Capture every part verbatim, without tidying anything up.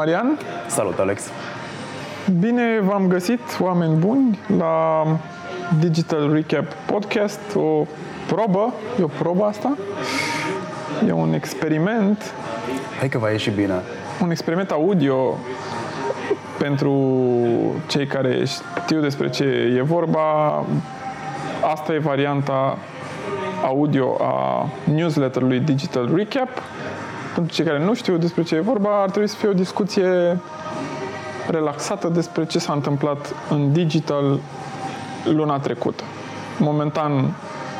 Marian! Salut, Alex! Bine v-am găsit, oameni buni, la Digital Recap Podcast. O probă, e o probă asta, e un experiment. Hai că va ieși bine. Un experiment audio pentru cei care știu despre ce e vorba. Asta e varianta audio a newsletterului Digital Recap. Pentru cei care nu știu despre ce e vorba, ar trebui să fie o discuție relaxată despre ce s-a întâmplat în digital luna trecută. Momentan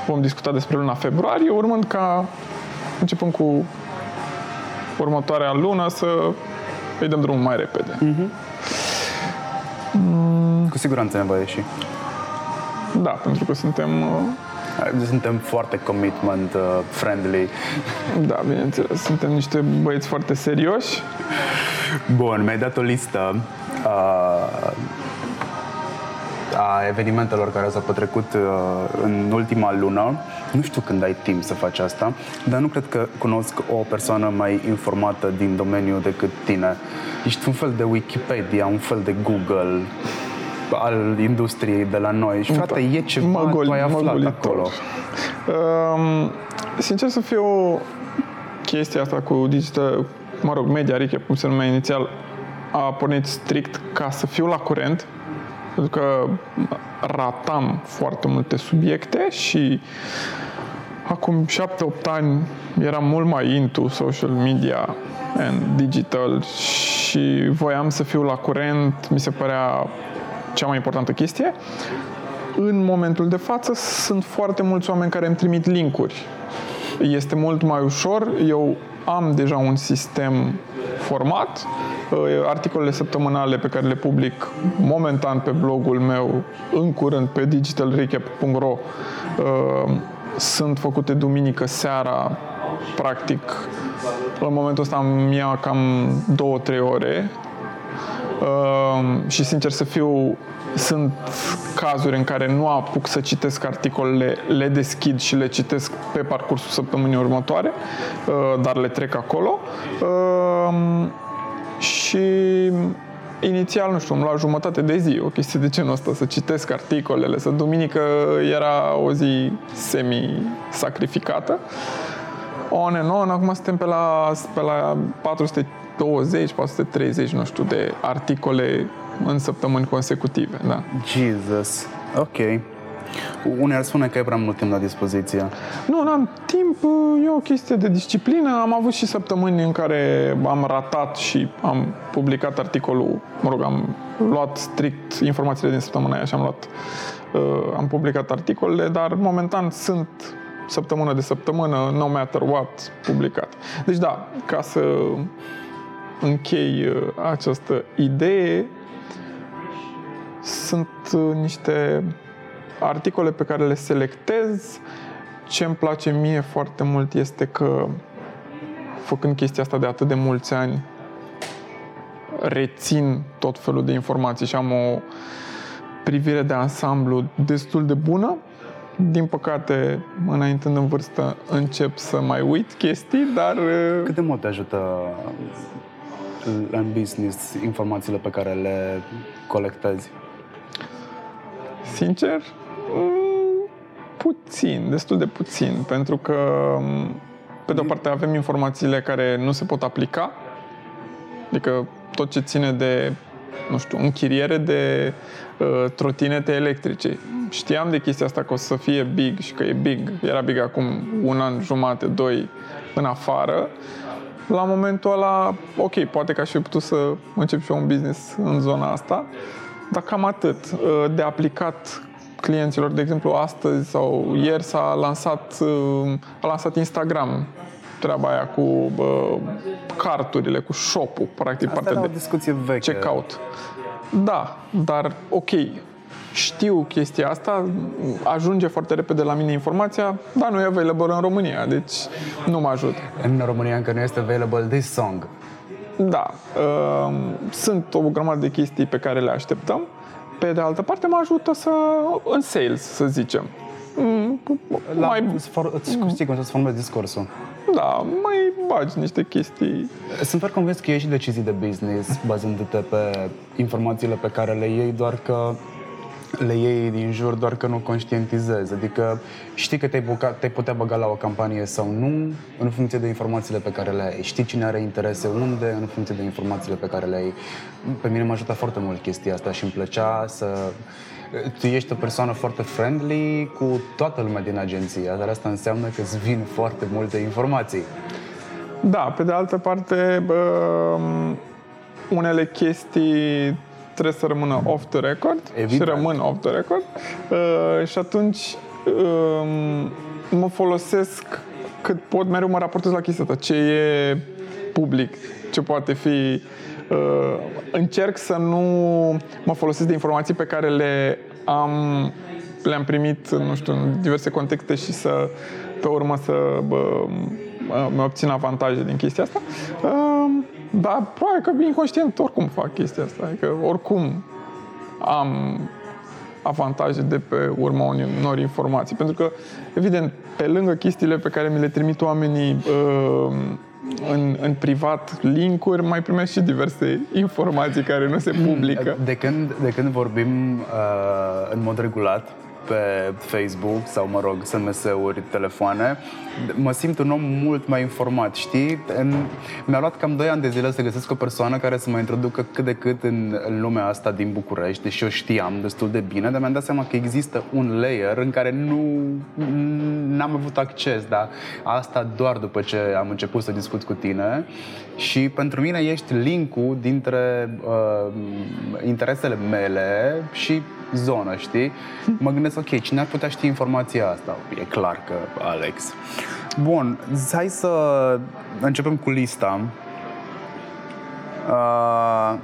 vom discuta despre luna februarie, urmând ca, începând cu următoarea lună, să îi dăm drumul mai repede. Mm-hmm. Mm. Cu siguranță ne va ieși. Da, pentru că suntem... Suntem foarte commitment friendly. Da, bineînțeles. Suntem niște băieți foarte serioși. Bun, mi-ai dat o listă uh, a evenimentelor care s-au petrecut uh, în ultima lună. Nu știu când ai timp să faci asta, dar nu cred că cunosc o persoană mai informată din domeniu decât tine. Ești un fel de Wikipedia, un fel de Google al industriei de la noi. Și frate, e ceva, Magol, tu ai aflat acolo. Um, sincer să fiu, o chestie asta cu digital, mă rog, Media Recap, cum se numea inițial, a pornit strict ca să fiu la curent, pentru că ratam foarte multe subiecte și acum șapte opt ani eram mult mai into social media and digital și voiam să fiu la curent, mi se părea cea mai importantă chestie. În momentul de față sunt foarte mulți oameni care îmi trimit linkuri. Este mult mai ușor, eu am deja un sistem format, articolele săptămânale pe care le public momentan pe blogul meu, în curând pe digital recap punct ro, sunt făcute duminică seara, practic. În momentul ăsta îmi ia cam două trei ore. Uh, și sincer să fiu, sunt cazuri în care nu apuc să citesc articolele, le deschid și le citesc pe parcursul săptămânii următoare, uh, dar le trec acolo. Uh, și inițial, nu știu, la jumătate de zi, o chestie de genul ăsta, să citesc articolele, să duminică era o zi semi-sacrificată. On and on, acum suntem pe la, pe la patru sute douăzeci, patru sute treizeci, nu știu, de articole în săptămâni consecutive, da. Jesus, ok. Unii ar spune că ai prea mult timp la dispoziție. Nu, n-am timp, e o chestie de disciplină. Am avut și săptămâni în care am ratat și am publicat articolul, mă rog, am luat strict informațiile din săptămâna aia și am luat, uh, am publicat articolele, dar momentan sunt săptămână de săptămână, no matter what, publicat. Deci da, ca să închei această idee, sunt niște articole pe care le selectez. Ce îmi place mie foarte mult este că, făcând chestia asta de atât de mulți ani, rețin tot felul de informații și am o privire de ansamblu destul de bună. Din păcate, înaintând în vârstă, încep să mai uit chestii, dar... Cât de mult te ajută în business informațiile pe care le colectezi? Sincer, puțin, destul de puțin, pentru că, pe de-o parte, avem informațiile care nu se pot aplica, adică tot ce ține de, nu știu, închiriere de uh, trotinete electrice. Știam de chestia asta că o să fie big și că e big. Era big acum un an, jumate, doi, în afară. La momentul ăla, ok, poate că aș fi putut să încep și eu un business în zona asta, dar cam atât. De aplicat clienților, de exemplu, astăzi sau ieri s-a lansat, a lansat Instagram. Treaba aia cu uh, carturile, cu shop-ul, practic. Asta partea de... Asta o discuție veche. Checkout. Da, dar ok, știu chestia asta, ajunge foarte repede la mine informația, dar nu e available în România, deci nu mă ajută. În România încă nu este available this song. Da, uh, sunt o grămadă de chestii pe care le așteptăm. Pe de altă parte, mă ajută să în sales, să zicem. Mm, la, mai... Îți știi cum să-ți formezi discursul. Da, mai bagi niște chestii. Sunt foarte convins că iei și decizii de business bazându-te pe informațiile pe care le iei, doar că le iei din jur, doar că nu conștientizezi. Adică știi că te-ai, buca, te-ai putea băga la o campanie sau nu, în funcție de informațiile pe care le ai. Știi cine are interese unde, în funcție de informațiile pe care le ai. Pe mine m-a ajutat foarte mult chestia asta și îmi plăcea să... Tu ești o persoană foarte friendly cu toată lumea din agenție, dar asta înseamnă că îți vin foarte multe informații. Da, pe de altă parte, bă, unele chestii trebuie să rămână off the record. Evident. Și rămân off the record. Uh, și atunci uh, mă folosesc cât pot, mereu mă raportez la chestia asta, ce e public, ce poate fi... Uh, încerc să nu mă folosesc de informații pe care le am, le-am primit, nu știu, în diverse contexte și să, pe urmă, să uh, mă obțin avantaje din chestia asta. Uh, Dar probabil că inconștient oricum fac chestia asta. Adică oricum am avantaje de pe urma unor informații. Pentru că, evident, pe lângă chestiile pe care mi le trimit oamenii uh, în, în privat, link-uri, mai primesc și diverse informații care nu se publică. De când, de când vorbim uh, în mod regulat pe Facebook sau, mă rog, S M S-uri, telefoane, mă simt un om mult mai informat, știi? În... Mi-a luat cam doi ani de zile să găsesc o persoană care să mă introducă cât de cât în lumea asta din București, deși eu știam destul de bine, dar mi-am dat seama că există un layer în care nu n-am avut acces, dar asta doar după ce am început să discut cu tine. Și pentru mine ești link-ul dintre uh, interesele mele și zonă, știi? Mă gândesc, ok, cine ar putea ști informația asta? E clar că Alex. Bun, hai să începem cu lista. Uh,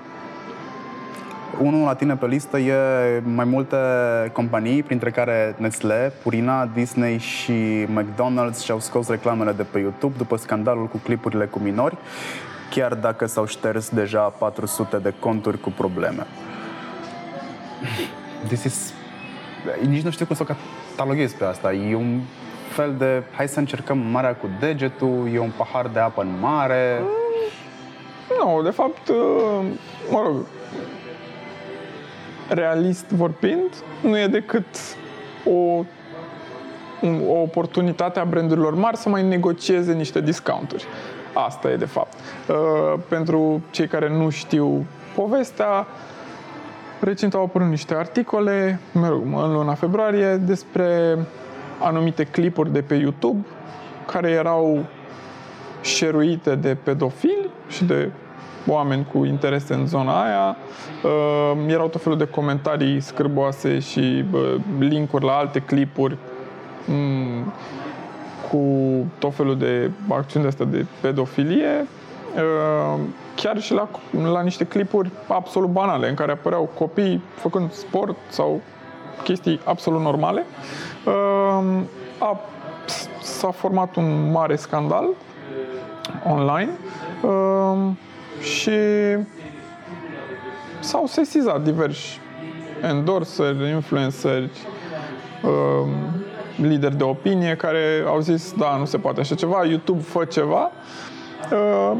unul la tine pe listă e mai multe companii, printre care Nestlé, Purina, Disney și McDonald's și-au scos reclamele de pe YouTube după scandalul cu clipurile cu minori, chiar dacă s-au șters deja patru sute de conturi cu probleme. This is... Nici nu știu cum să o cataloghez pe asta. E un fel de... Hai să încercăm marea cu degetul. E un pahar de apă în mare. Nu, no, de fapt, mă rog, realist vorbind, nu e decât o, o oportunitate a brandurilor mari să mai negocieze niște discounturi. Asta e de fapt. Pentru cei care nu știu povestea, recent au apărut niște articole, mă rog, în luna februarie, despre anumite clipuri de pe YouTube care erau share-uite de pedofili și de oameni cu interese în zona aia. Uh, erau tot felul de comentarii scârboase și uh, link-uri la alte clipuri um, cu tot felul de acțiuni astea de pedofilie. Uh, chiar și la, la niște clipuri absolut banale, în care apăreau copii făcând sport sau chestii absolut normale. Uh, a, s-a format un mare scandal online uh, și s-au sesizat diversi endorseri, influenceri, uh, lideri de opinie care au zis, da, nu se poate așa ceva, YouTube fă ceva. Uh,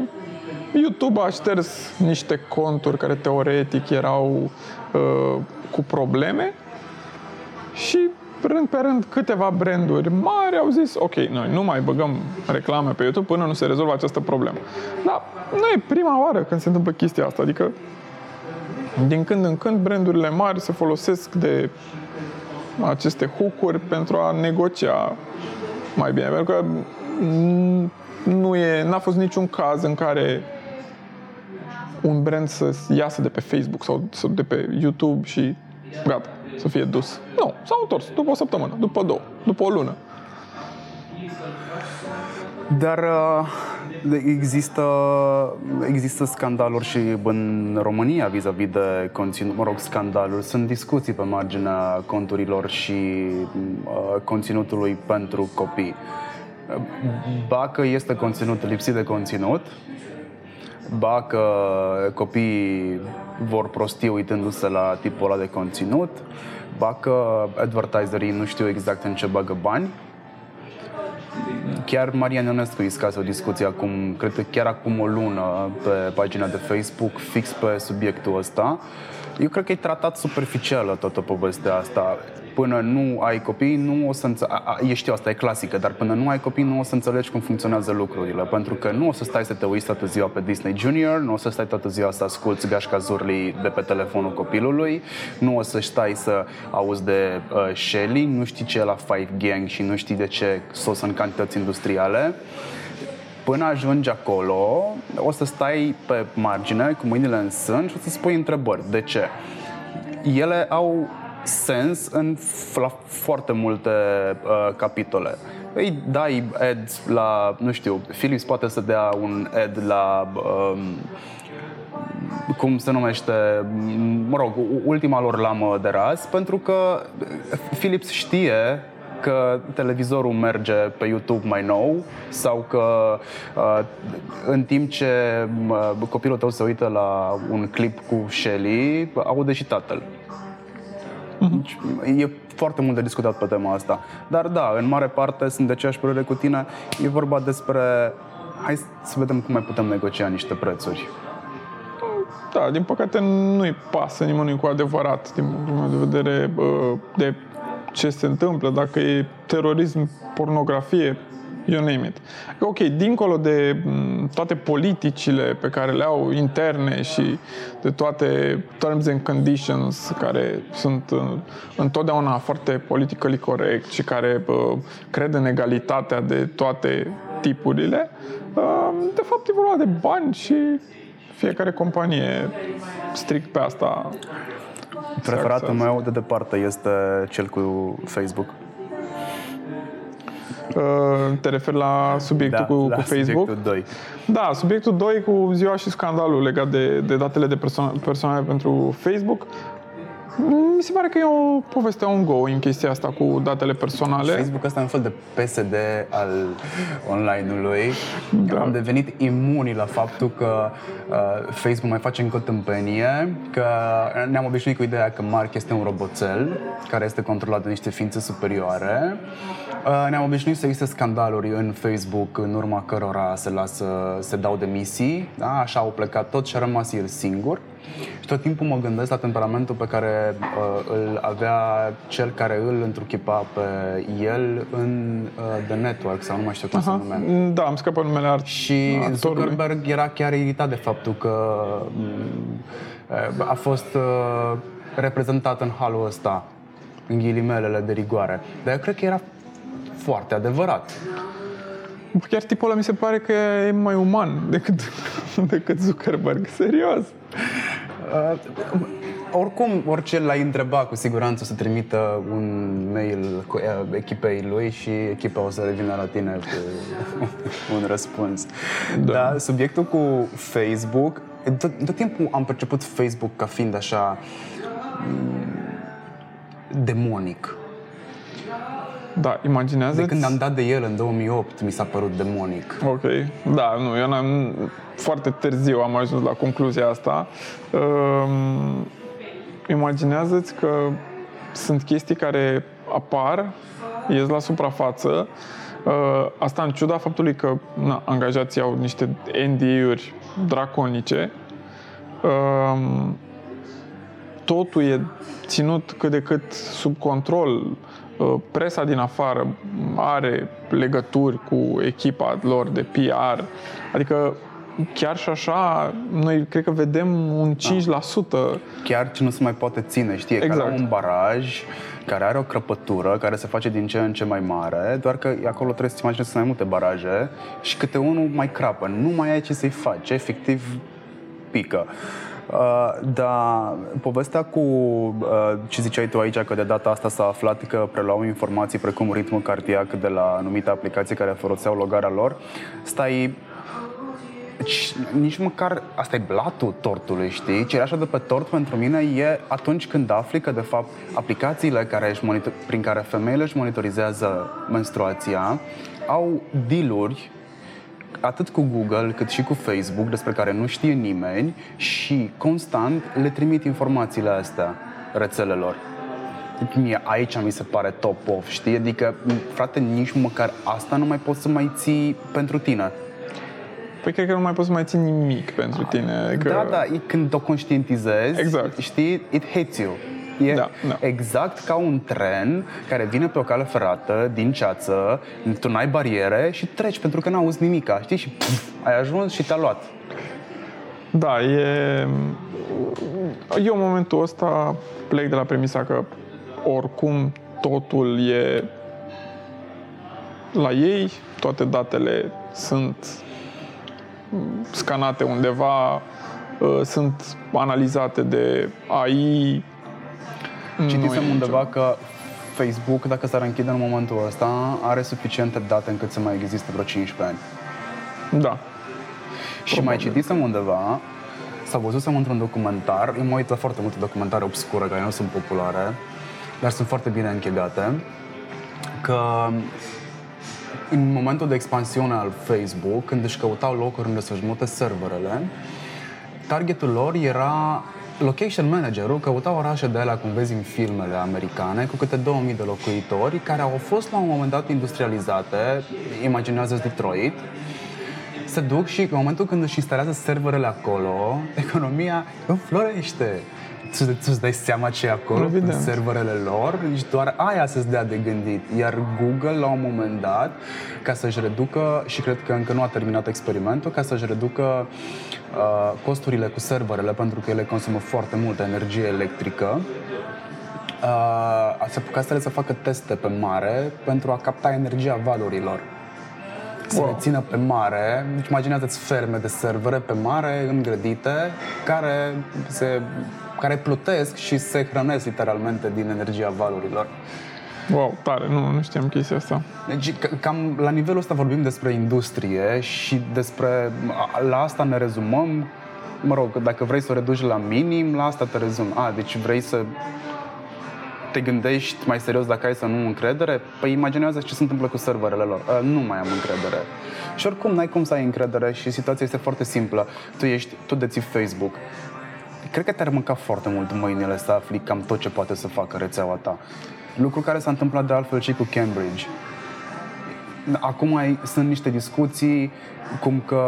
YouTube a șters niște conturi care teoretic erau uh, cu probleme și rând pe rând câteva branduri mari au zis, ok, noi nu mai băgăm reclame pe YouTube până nu se rezolvă această problemă. Dar nu e prima oară când se întâmplă chestia asta, adică din când în când brandurile mari se folosesc de aceste hook-uri pentru a negocia mai bine, pentru că m- Nu e, n-a fost niciun caz în care un brand să iasă de pe Facebook sau de pe YouTube și gata, să fie dus. Nu, s-au întors după o săptămână, după două, după o lună. Dar există, există scandaluri și în România vis-a-vis de conținut, mă rog, scandaluri. Sunt discuții pe marginea conturilor și uh, conținutului pentru copii. Ba că este conținut lipsit de conținut, ba că copiii vor prosti uitându-se la tipul ăla de conținut, ba că advertiserii nu știu exact în ce bagă bani. Chiar Marian Ionescu iscase o discuție acum, cred că chiar acum o lună, pe pagina de Facebook, fix pe subiectul ăsta. Eu cred că e tratat superficială toată povestea asta. Până nu ai copii, nu o să înțelegi, știu, asta e clasică, dar până nu ai copii nu o să înțelegi cum funcționează lucrurile, pentru că nu o să stai să te uiți toată ziua pe Disney Junior, nu o să stai toată ziua să asculți Gașca Zurli de pe telefonul copilului, nu o să stai să auzi de uh, Shelly, nu știi ce e la Five Gang și nu știi de ce sos în cantități industriale. Până ajungi acolo, o să stai pe margine cu mâinile în sân și o să-ți pui întrebări. De ce? Ele au sens în la foarte multe uh, capitole. Îi dai ad la, nu știu, Philips poate să dea un ad la um, cum se numește, mă rog, ultima lor lamă de ras, pentru că Philips știe că televizorul merge pe YouTube mai nou sau că uh, în timp ce uh, copilul tău se uită la un clip cu Shelly, aude și tatăl. Uh-huh. E foarte mult de discutat pe tema asta. Dar da, în mare parte sunt de aceeași părere cu tine. E vorba despre hai să vedem cum mai putem negocia niște prețuri. Da, din păcate nu-i pasă nimănui cu adevărat, din punctul de vedere de ce se întâmplă, dacă e terorism, pornografie, you name it. Ok, dincolo de toate politicile pe care le au interne și de toate terms and conditions care sunt întotdeauna foarte politically correct și care cred în egalitatea de toate tipurile, de fapt e vorba de bani și fiecare companie strict pe asta. Preferatul meu de departe este cel cu Facebook. Te referi la subiectul da, cu, la cu Facebook? Subiectul doi. Da, subiectul doi cu ziua și scandalul legat de, de datele de perso- personale pentru Facebook. Mi se pare că e o poveste ongoing chestia asta cu datele personale. Facebook ăsta e un fel de P S D al online-ului. Da. Am devenit imuni la faptul că uh, Facebook mai face încă o tâmpenie, că ne-am obișnuit cu ideea că Mark este un roboțel care este controlat de niște ființe superioare. Uh, ne-am obișnuit să există scandaluri în Facebook în urma cărora se lasă, se dau demisii. Da? Așa au plecat tot și a rămas el singur. Și tot timpul mă gândesc la temperamentul pe care uh, îl avea cel care îl întruchipa pe el în uh, The Network, sau nu mai știu cum se numea. Da, am scăpat numele art- Și actorului. Zuckerberg era chiar iritat de faptul că uh, a fost uh, reprezentat în halul ăsta, în ghilimelele de rigoare. Dar eu cred că era foarte adevărat. Chiar tipul ăla mi se pare că e mai uman decât, decât Zuckerberg, serios. Uh, oricum, orice l-ai întreba, cu siguranță o să trimită un mail cu echipei lui și echipa o să revină la tine cu un răspuns. Da. Dar subiectul cu Facebook, tot, tot timpul am perceput Facebook ca fiind așa demonic. Da, imaginează-ți... De când am dat de el în două mii opt, mi s-a părut demonic. Ok, da, nu, eu n-am... Foarte târziu am ajuns la concluzia asta. Um, imaginează-ți că sunt chestii care apar, ies la suprafață, uh, asta în ciuda faptului că na, angajații au niște N D A-uri draconice, um, totul e ținut cât de cât sub control. Presa din afară are legături cu echipa lor de P R, adică chiar și așa noi cred că vedem un cinci la sută chiar ce nu se mai poate ține, știi, exact. Ca un baraj care are o crăpătură care se face din ce în ce mai mare, doar că acolo trebuie să-ți imaginezi mai multe baraje și câte unul mai crapă, nu mai ai ce să-i faci, efectiv pică. Uh, dar povestea cu uh, ce ziceai tu aici, că de data asta s-a aflat că preluau informații precum ritmul cardiac de la anumite aplicații care foloseau logarea lor. Stai, nici măcar, asta e blatul tortului, știi? Cereașa de pe tort pentru mine e atunci când afli că de fapt aplicațiile care își monitor- prin care femeile își monitorizează menstruația au dealuri atât cu Google cât și cu Facebook, despre care nu știe nimeni, și constant le trimit informațiile astea rețelelor. Mie aici mi se pare top off, știi? Adică, frate, nici măcar asta nu mai poți să mai ții pentru tine. Păi cred că nu mai poți să mai ții nimic pentru A, tine. Că... Da, da, când o conștientizezi, exact. Știi, it hits you. E da, da. Exact ca un tren care vine pe o cale ferată, din ceață, tu n-ai bariere și treci pentru că n-auzi nimica, știi? Și pf, ai ajuns și te-a luat. Da, e... Eu în momentul ăsta plec de la premisa că oricum totul e la ei, toate datele sunt scanate undeva, sunt analizate de A I. Citisem undeva că Facebook, dacă s-ar închide în momentul ăsta, are suficiente date încât să mai existe vreo cincisprezece ani. Da. Și probabil. Mai citisem undeva, s-a văzusem într-un documentar, eu mă uit la foarte multe documentare obscure care nu sunt populare, dar sunt foarte bine închegate, că în momentul de expansiune al Facebook, când își căutau locuri unde să-și mute serverele, targetul lor era location managerul, căuta orașe de alea, cum vezi în filmele americane, cu câte două mii de locuitori, care au fost la un moment dat industrializate, imaginează-ți Detroit, se duc și în momentul când își instalează serverele acolo, economia înflorește. Tu îți dai seama ce e acolo, evident, în serverele lor, și doar aia să-ți dea de gândit. Iar Google, la un moment dat, ca să-și reducă, și cred că încă nu a terminat experimentul, ca să-și reducă uh, costurile cu serverele, pentru că ele consumă foarte multă energie electrică, uh, se apucasele să facă teste pe mare pentru a capta energia valurilor. Să wow. le țină pe mare. Deci imaginează-ți ferme de servere pe mare, îngrădite, care se... care plutesc și se hrănesc literalmente din energia valurilor. Wow, tare, nu, nu știam chestia asta. Deci cam la nivelul ăsta vorbim despre industrie și despre... La asta ne rezumăm, mă rog, dacă vrei să o reduci la minim, la asta te rezum. A, deci vrei să te gândești mai serios dacă ai să nu încredere? Păi imaginează ce se întâmplă cu serverele lor. A, nu mai am încredere. Și oricum n-ai cum să ai încredere și situația este foarte simplă. Tu ești, tu deții Facebook. Cred că te-ar mânca foarte mult mâinile să afli cam tot ce poate să facă rețeaua ta. Lucru care s-a întâmplat de altfel și cu Cambridge. Acum ai, sunt niște discuții cum că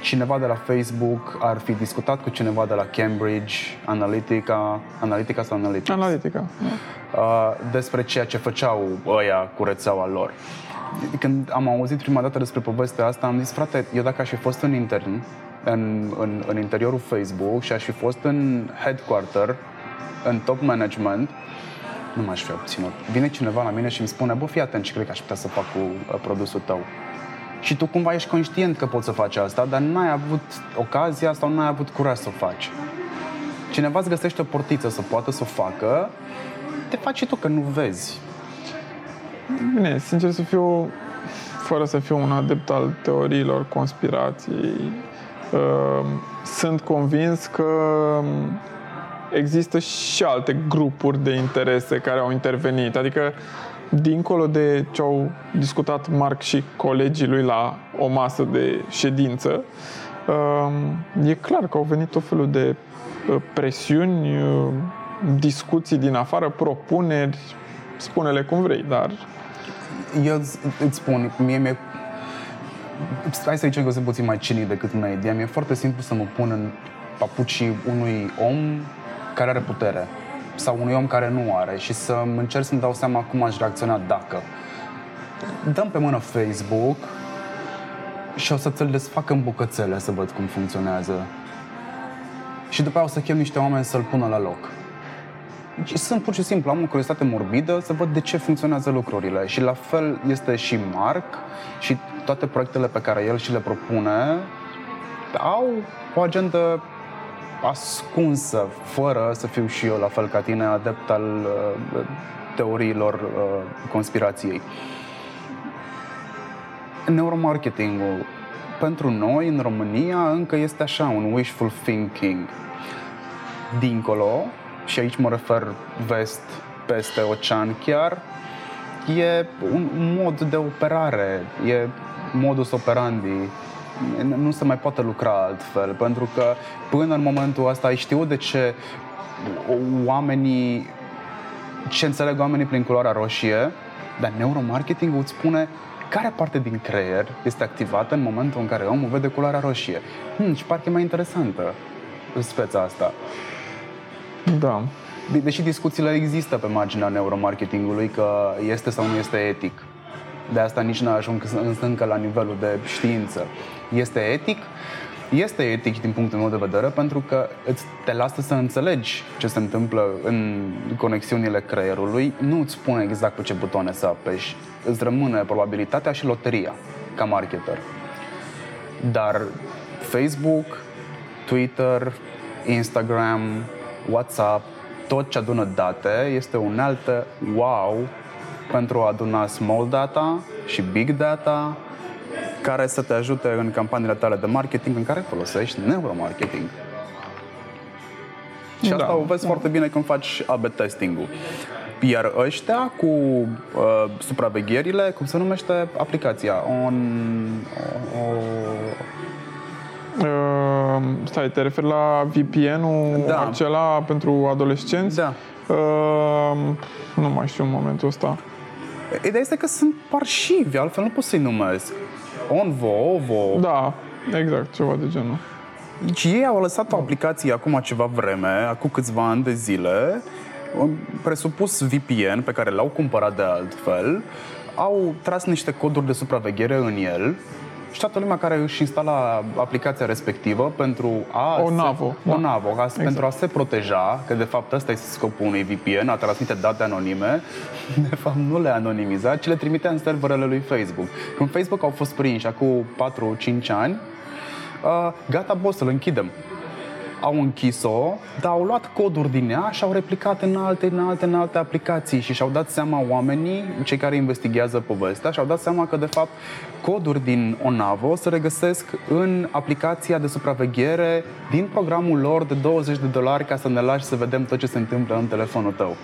cineva de la Facebook ar fi discutat cu cineva de la Cambridge Analytica, Analytica sau Analytics? Analytica. Despre ceea ce făceau ăia cu rețeaua lor. Când am auzit prima dată despre povestea asta, am zis, frate, eu dacă aș fi fost în intern, În, în, în interiorul Facebook și aș fi fost în headquarter, în top management, nu m-aș fi obținut. Vine cineva la mine și îmi spune, bă, fii atent ce cred că aș putea să fac cu uh, produsul tău. Și tu cumva ești conștient că poți să faci asta, dar n-ai avut ocazia sau n-ai avut curaj să o faci. Cineva îți găsește o portiță să poată să o facă, te faci și tu că nu vezi. Bine, sincer să fiu, fără să fiu un adept al teoriilor conspirației, sunt convins că există și alte grupuri de interese care au intervenit. Adică, dincolo de ce au discutat Mark și colegii lui la o masă de ședință, e clar că au venit tot felul de presiuni, discuții din afară, propuneri, spune-le cum vrei, dar... Eu îți spun, mie mi-e... Hai să zicem că sunt puțin mai cinic decât media. Mi-e foarte simplu să mă pun în papucii unui om care are putere sau unui om care nu are și să încerc să-mi dau seama cum aș reacționa dacă dăm pe mână Facebook și o să ți-l desfac în bucățele să văd cum funcționează și după aceea o să chem niște oameni să-l pună la loc. Sunt pur și simplu, am o curiozitate morbidă să văd de ce funcționează lucrurile. Și la fel este și Mark și toate proiectele pe care el și le propune au o agendă ascunsă, fără să fiu și eu la fel ca tine adept al uh, teoriilor uh, conspirației. Neuromarketingul pentru noi în România încă este așa un wishful thinking. Dincolo, și aici mă refer vest, peste ocean chiar, e un mod de operare, e modus operandi. Nu se mai poate lucra altfel, pentru că până în momentul ăsta ai știut de ce oamenii, ce înțeleg oamenii prin culoarea roșie, dar neuromarketingul îți spune care parte din creier este activată în momentul în care omul vede culoarea roșie. Hmm, și parcă e mai interesantă speța asta. Da. De- deși discuțiile există pe marginea neuromarketingului, că este sau nu este etic. De asta nici nu ajung încă la nivelul de știință. Este etic? Este etic din punctul meu de vedere, pentru că îți te lasă să înțelegi ce se întâmplă în conexiunile creierului. Nu îți spune exact pe ce butoane să apeși. Îți rămâne probabilitatea și loteria ca marketer. Dar Facebook, Twitter, Instagram, WhatsApp, tot ce adună date este o unealtă wow pentru a aduna small data și big data care să te ajute în campaniile tale de marketing în care folosești neuromarketing. Și asta da. o vezi da. foarte bine când faci A B testing-ul. Iar ăștia cu uh, supravegherile, cum se numește aplicația? On... on... Uh, stai, te referi la V P N-ul da. acela pentru adolescenți? Da. Uh, nu mai știu în momentul ăsta. Ideea este că sunt parșivi, altfel nu pot să-i numesc. Onvo, Ovo. Da, exact, ceva de genul. Și ei au lăsat o aplicație acum ceva vreme, acum câțiva ani de zile, presupus V P N pe care l-au cumpărat de altfel, au tras niște coduri de supraveghere în el și toată lumea care își instala aplicația respectivă pentru a o navo, se, da. o navo, exact. pentru a se proteja, că de fapt ăsta este scopul unui V P N, a transmite date anonime, de fapt nu le anonimiza, ci le trimitea în serverele lui Facebook. Când Facebook au fost prinși acum patru-cinci ani, uh, gata, boss, îl închidem. Au închis-o, dar au luat coduri din ea și au replicat în alte, în alte, în alte aplicații și și-au dat seama oamenii, cei care investighează povestea, și-au dat seama că, de fapt, coduri din Onavo se regăsesc în aplicația de supraveghere din programul lor de douăzeci de dolari ca să ne lași să vedem tot ce se întâmplă în telefonul tău.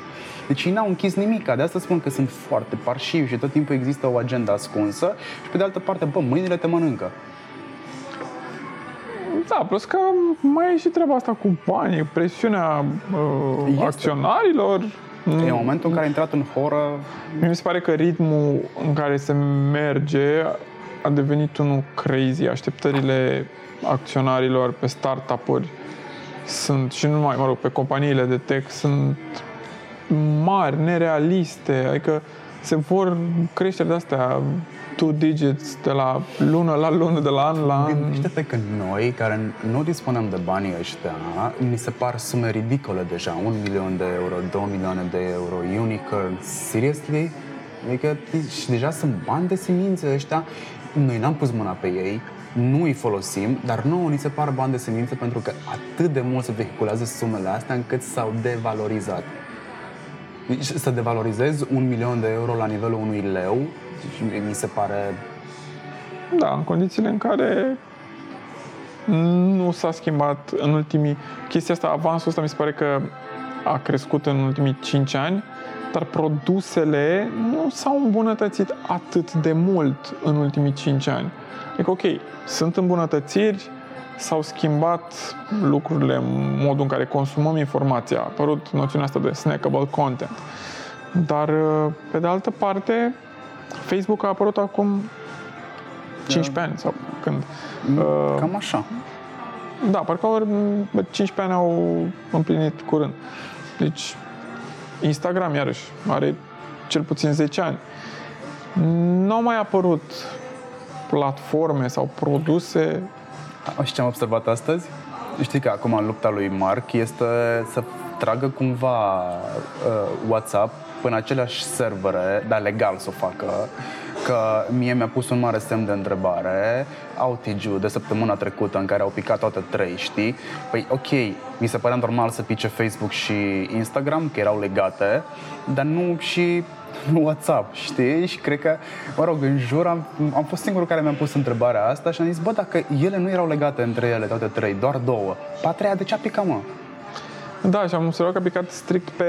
Deci ei n-au închis nimic, de asta spun că sunt foarte parșivi și tot timpul există o agendă ascunsă și, pe de altă parte, bă, mâinile te mănâncă. Da, plus că mai e și treaba asta cu banii, presiunea uh, acționarilor. E momentul în care a intrat în horă. Mi se pare că ritmul în care se merge a devenit unul crazy. Așteptările acționarilor pe startup-uri sunt, și nu numai, mă rog, pe companiile de tech sunt mari, nerealiste. Adică se vor creșteri de-astea two digits de la lună la lună, de la an la an. Gândește-te că noi, care nu dispunem de banii ăștia, mi se par sume ridicole deja. Un milion de euro, două milioane de euro, unicorn, seriously? Adică și deja sunt bani de semințe ăștia. Noi n-am pus mâna pe ei, nu îi folosim, dar nouă ni se par bani de semințe pentru că atât de mult se vehiculează sumele astea încât s-au devalorizat. Să devalorizezi un milion de euro la nivelul unui leu, mi se pare... Da, în condițiile în care nu s-a schimbat în ultimii... Chestia asta, avansul ăsta mi se pare că a crescut în ultimii cinci ani, dar produsele nu s-au îmbunătățit atât de mult în ultimii cinci ani. Adică, ok, sunt îmbunătățiri, s-au schimbat lucrurile în modul în care consumăm informația. A apărut noțiunea asta de snackable content. Dar, pe de altă parte, Facebook a apărut acum cincisprezece ani sau când. Cam așa. Da, parcă ori cincisprezece ani au împlinit curând. Deci, Instagram, iarăși, are cel puțin zece ani. Nu au mai apărut platforme sau produse. Și ce am observat astăzi? Știi că acum în lupta lui Mark este să tragă cumva uh, WhatsApp până aceleași servere, dar legal să o facă, că mie mi-a pus un mare semn de întrebare outage-ul de săptămâna trecută în care au picat toate trei, știi? Păi ok, mi se părea normal să pice Facebook și Instagram, că erau legate, dar nu și WhatsApp, știi? Și cred că, mă rog, în jur am, am fost singurul care mi-am pus întrebarea asta și am zis, bă, dacă ele nu erau legate între ele, toate trei, doar două, pe a treia de ce a picat, mă? Da, și am observat că a picat strict pe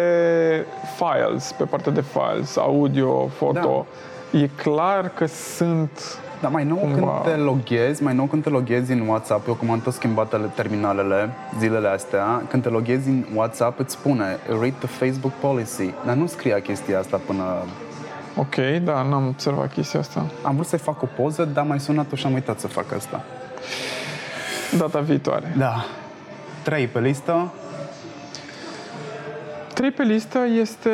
files, pe partea de files, audio, foto. Da. E clar că sunt Dar mai nou cumva... când te loghezi, mai nou când te loghezi în WhatsApp, eu cum am tot schimbat terminalele zilele astea, când te loghezi în WhatsApp îți spune read the Facebook policy, dar nu scria chestia asta până... Ok, da, n-am observat chestia asta. Am vrut să-i fac o poză, dar mai sunat-o și am uitat să fac asta. Data viitoare. Da. Trei pe listă. Trei pe listă este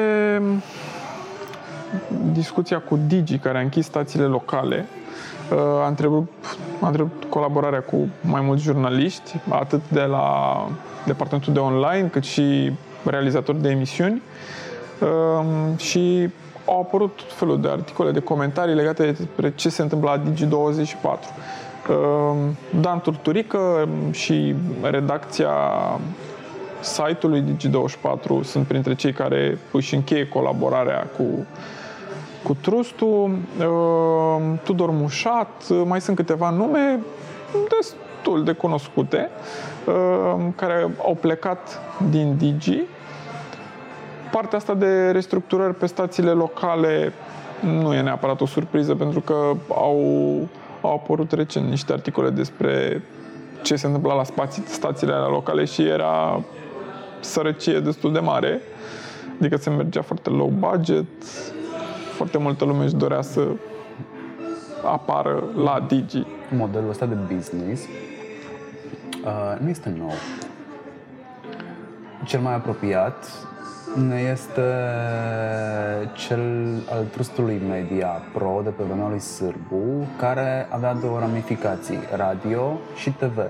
discuția cu Digi, care a închis stațiile locale. A întrebat, a întrebat colaborarea cu mai mulți jurnaliști, atât de la departamentul de online, cât și realizatori de emisiuni. Și au apărut tot felul de articole, de comentarii legate de ce se întâmplă la Digi douăzeci și patru. Dan Turturică și redacția site-ului Digi douăzeci și patru sunt printre cei care își încheie colaborarea cu, cu Trustul. Tudor Mușat, mai sunt câteva nume destul de cunoscute care au plecat din Digi. Partea asta de restructurări pe stațiile locale nu e neapărat o surpriză, pentru că au, au apărut recent niște articole despre ce se întâmpla la spații, stațiile locale și era sărăcie destul de mare. Adică se mergea foarte low budget, foarte multă lume își dorea să apară la Digi. Modelul ăsta de business uh, nu este nou. Cel mai apropiat ne este cel al trustului Media Pro de pe vremea lui Sârbu, care avea două ramificații, radio și te ve.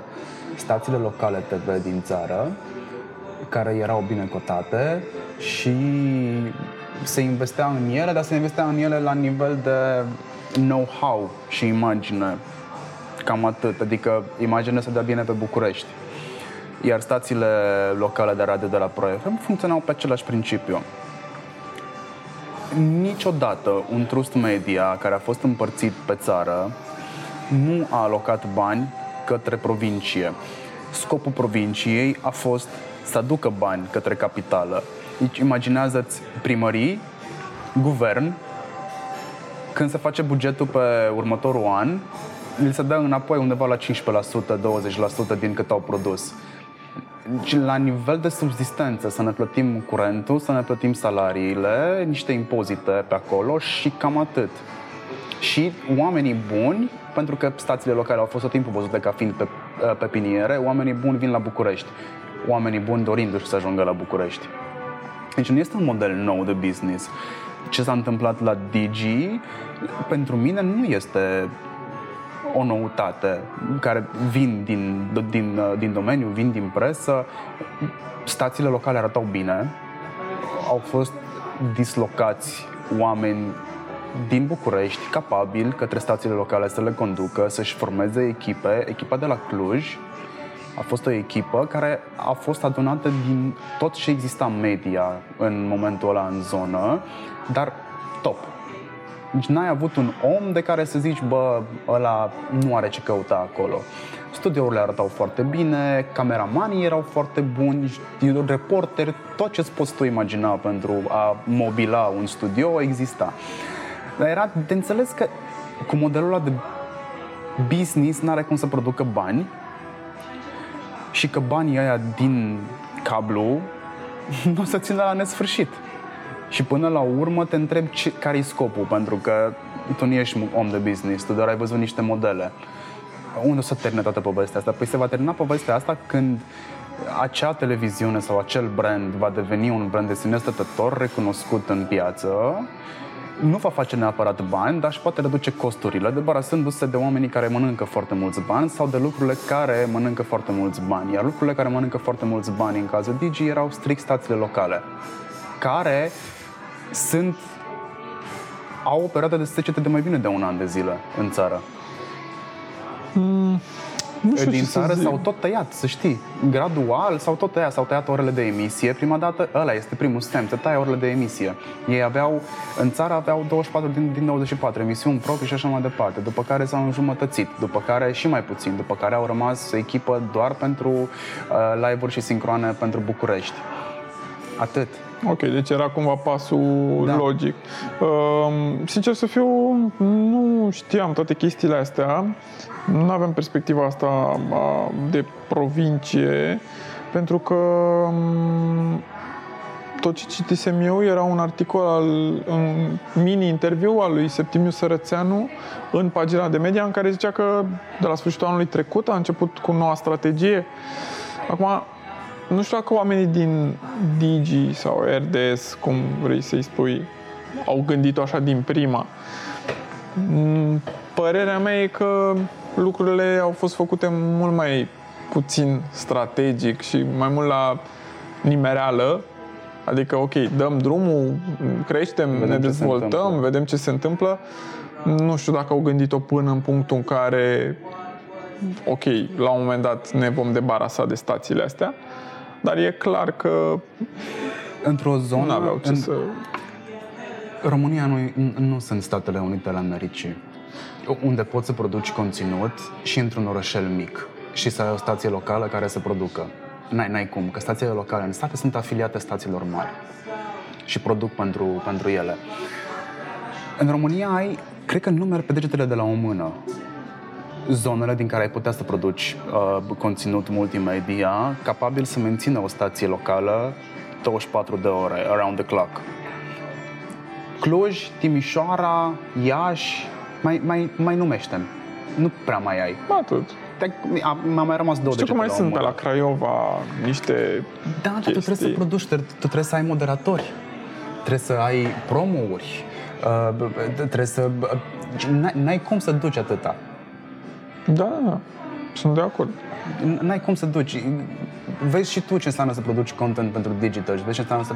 Stațiile locale te ve din țară, care erau bine cotate și se investea în ele, dar se investea în ele la nivel de know-how și imagine. Cam atât, adică imaginea se dea bine pe București. Iar stațiile locale de radio de la Pro F M funcționau pe același principiu. Niciodată un trust media care a fost împărțit pe țară nu a alocat bani către provincie. Scopul provinciei a fost să aducă bani către capitală. Deci imaginează-ți primării, guvern, când se face bugetul pe următorul an, îl se dă înapoi undeva la cincisprezece la sută, douăzeci la sută din cât au produs. La nivel de subzistență, să ne plătim curentul, să ne plătim salariile, niște impozite pe acolo și cam atât. Și oamenii buni, pentru că stațiile locale au fost tot timpul văzute ca fiind pe, pe piniere, oamenii buni vin la București. Oamenii buni dorindu-și să ajungă la București. Deci nu este un model nou de business. Ce s-a întâmplat la Digi, pentru mine nu este o noutate, care vin din, din, din domeniu, vin din presă. Stațiile locale arătau bine, au fost dislocați oameni din București, capabili către stațiile locale să le conducă, să-și formeze echipe. Echipa de la Cluj a fost o echipă care a fost adunată din tot ce exista media în momentul ăla în zonă, dar top. Deci n-ai avut un om de care să zici, bă, ăla nu are ce căuta acolo. Studiourile arătau foarte bine, cameramanii erau foarte buni, reporteri, tot ce-ți poți tu imagina pentru a mobila un studio exista. Dar era de înțeles că cu modelul ăla de business n-are cum să producă bani și că banii aia din cablu nu o să țină la nesfârșit. Și până la urmă te întreb ce, care-i scopul, pentru că tu nu ești om de business, tu doar ai văzut niște modele. Unde o să termine toată povestea asta? Păi se va termina povestea asta când acea televiziune sau acel brand va deveni un brand de sine stătător, recunoscut în piață, nu va face neapărat bani, dar își poate reduce costurile, debarasându-se de oamenii care mănâncă foarte mulți bani sau de lucrurile care mănâncă foarte mulți bani. Iar lucrurile care mănâncă foarte mulți bani în cazul Digi erau strict stațiile locale, care sunt, au o perioadă de secete de mai bine de un an de zile în țară. Mm, nu știu Din țară s-au tot tăiat, să știi. Gradual s-au tot tăiat, s-au tăiat orele de emisie. Prima dată, ăla este primul semn, se taie orele de emisie. Ei aveau, în țară aveau douăzeci și patru din douăzeci și patru emisiuni proprii și așa mai departe. După care s-au înjumătățit, după care și mai puțin, după care au rămas echipă doar pentru uh, live-uri și sincroane pentru București. Atât. Ok, deci era cumva pasul da. logic. Uh, sincer să fiu, nu știam toate chestiile astea. Nu avem perspectiva asta de provincie, pentru că tot ce citisem eu era un articol, al, un mini-interviu al lui Septimiu Sărățeanu în pagina de media, în care zicea că de la sfârșitul anului trecut a început cu noua strategie. Acum, nu știu dacă oamenii din Digi sau R D S, cum vrei să-i spui, au gândit-o așa din prima. Părerea mea e că lucrurile au fost făcute mult mai puțin strategic și mai mult la nimereală. Adică, ok, dăm drumul, creștem, vedem ne dezvoltăm, ce vedem ce se întâmplă. Nu știu dacă au gândit-o până în punctul în care, ok, la un moment dat ne vom debarasa de stațiile astea, dar e clar că într-o zonă, nu aveau ce în... să... România nu, nu sunt Statele Unite ale Americii, unde poți să produci conținut și într-un orășel mic și să ai o stație locală care să producă. N-ai, n-ai cum, că stațiile locale în state sunt afiliate stațiilor mari și produc pentru, pentru ele. În România ai, cred că numeri pe degetele de la o mână zonele din care ai putea să produci uh, conținut multimedia capabil să mențină o stație locală douăzeci și patru de ore, around the clock. Cluj, Timișoara, Iași, mai, mai, mai numește-mi. Nu prea mai ai. Atât. M-a mai rămas două. Știu că mai sunt pe la Craiova niște da, chestii. Dar tu trebuie să produci, tu trebuie să ai moderatori, trebuie să ai promo-uri, trebuie să... N-ai cum să duci atâta. Da, sunt de acord. N-ai cum să duci. Vezi și tu ce înseamnă să produci content pentru digital și vezi ce înseamnă să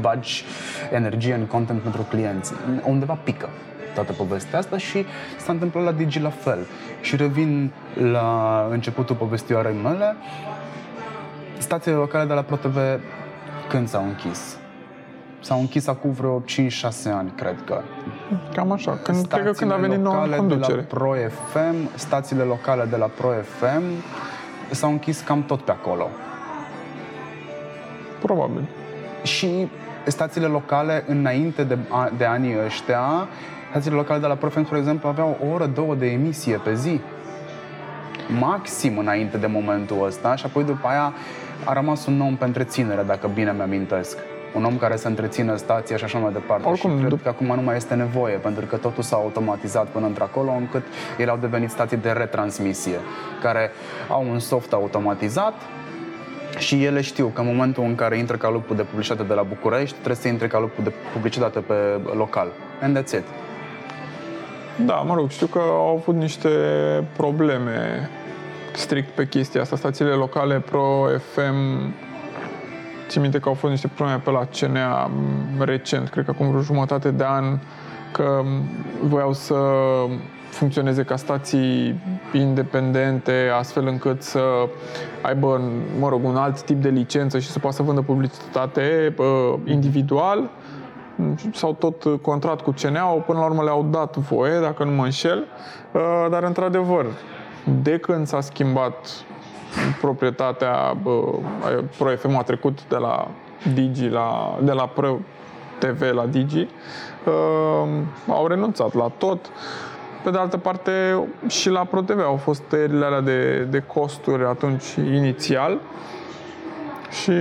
bagi energie în content pentru clienți. Undeva pică toată povestea asta și s-a întâmplat la Digi la fel. Și revin la începutul povestioarei mele. Stațiile locale de la Pro T V când s-au închis? S-au închis acum vreo cinci șase ani, cred că. Cam așa, când, cred că când a venit noua conducere. De la Pro F M, stațiile locale de la Pro F M s-au închis cam tot pe acolo. Probabil. Și stațiile locale înainte de, de anii ăștia, stațiile locale de la Pro F M, spre exemplu, aveau o oră, două de emisie pe zi. Maxim înainte de momentul ăsta și apoi după aia a rămas un om pe întreținere, dacă bine mi-amintesc. Un om care să întrețină stația și așa mai departe. Oricum, și cred dup- că acum nu mai este nevoie, pentru că totul s-a automatizat până într-acolo, încât ele au devenit stații de retransmisie, care au un soft automatizat și ele știu că în momentul în care intră calupul de publicitate de la București, trebuie să intre calupul de publicitate pe local. And that's it. Da, mă rog, știu că au avut niște probleme strict pe chestia asta. Stațiile locale Pro F M, țin minte că au fost niște probleme pe la C N A recent, cred că acum vreo jumătate de an, că voiau să funcționeze ca stații independente, astfel încât să aibă, mă rog, un alt tip de licență și să poată să vândă publicitate individual. S-au tot contrat cu C N A-ul, până la urmă le-au dat voie, dacă nu mă înșel, dar într-adevăr, de când s-a schimbat proprietatea, Pro F M a trecut de la Digi la, de la Pro T V la Digi, au renunțat la tot. Pe de altă parte, și la Pro T V au fost tăierile alea de, de costuri atunci inițial și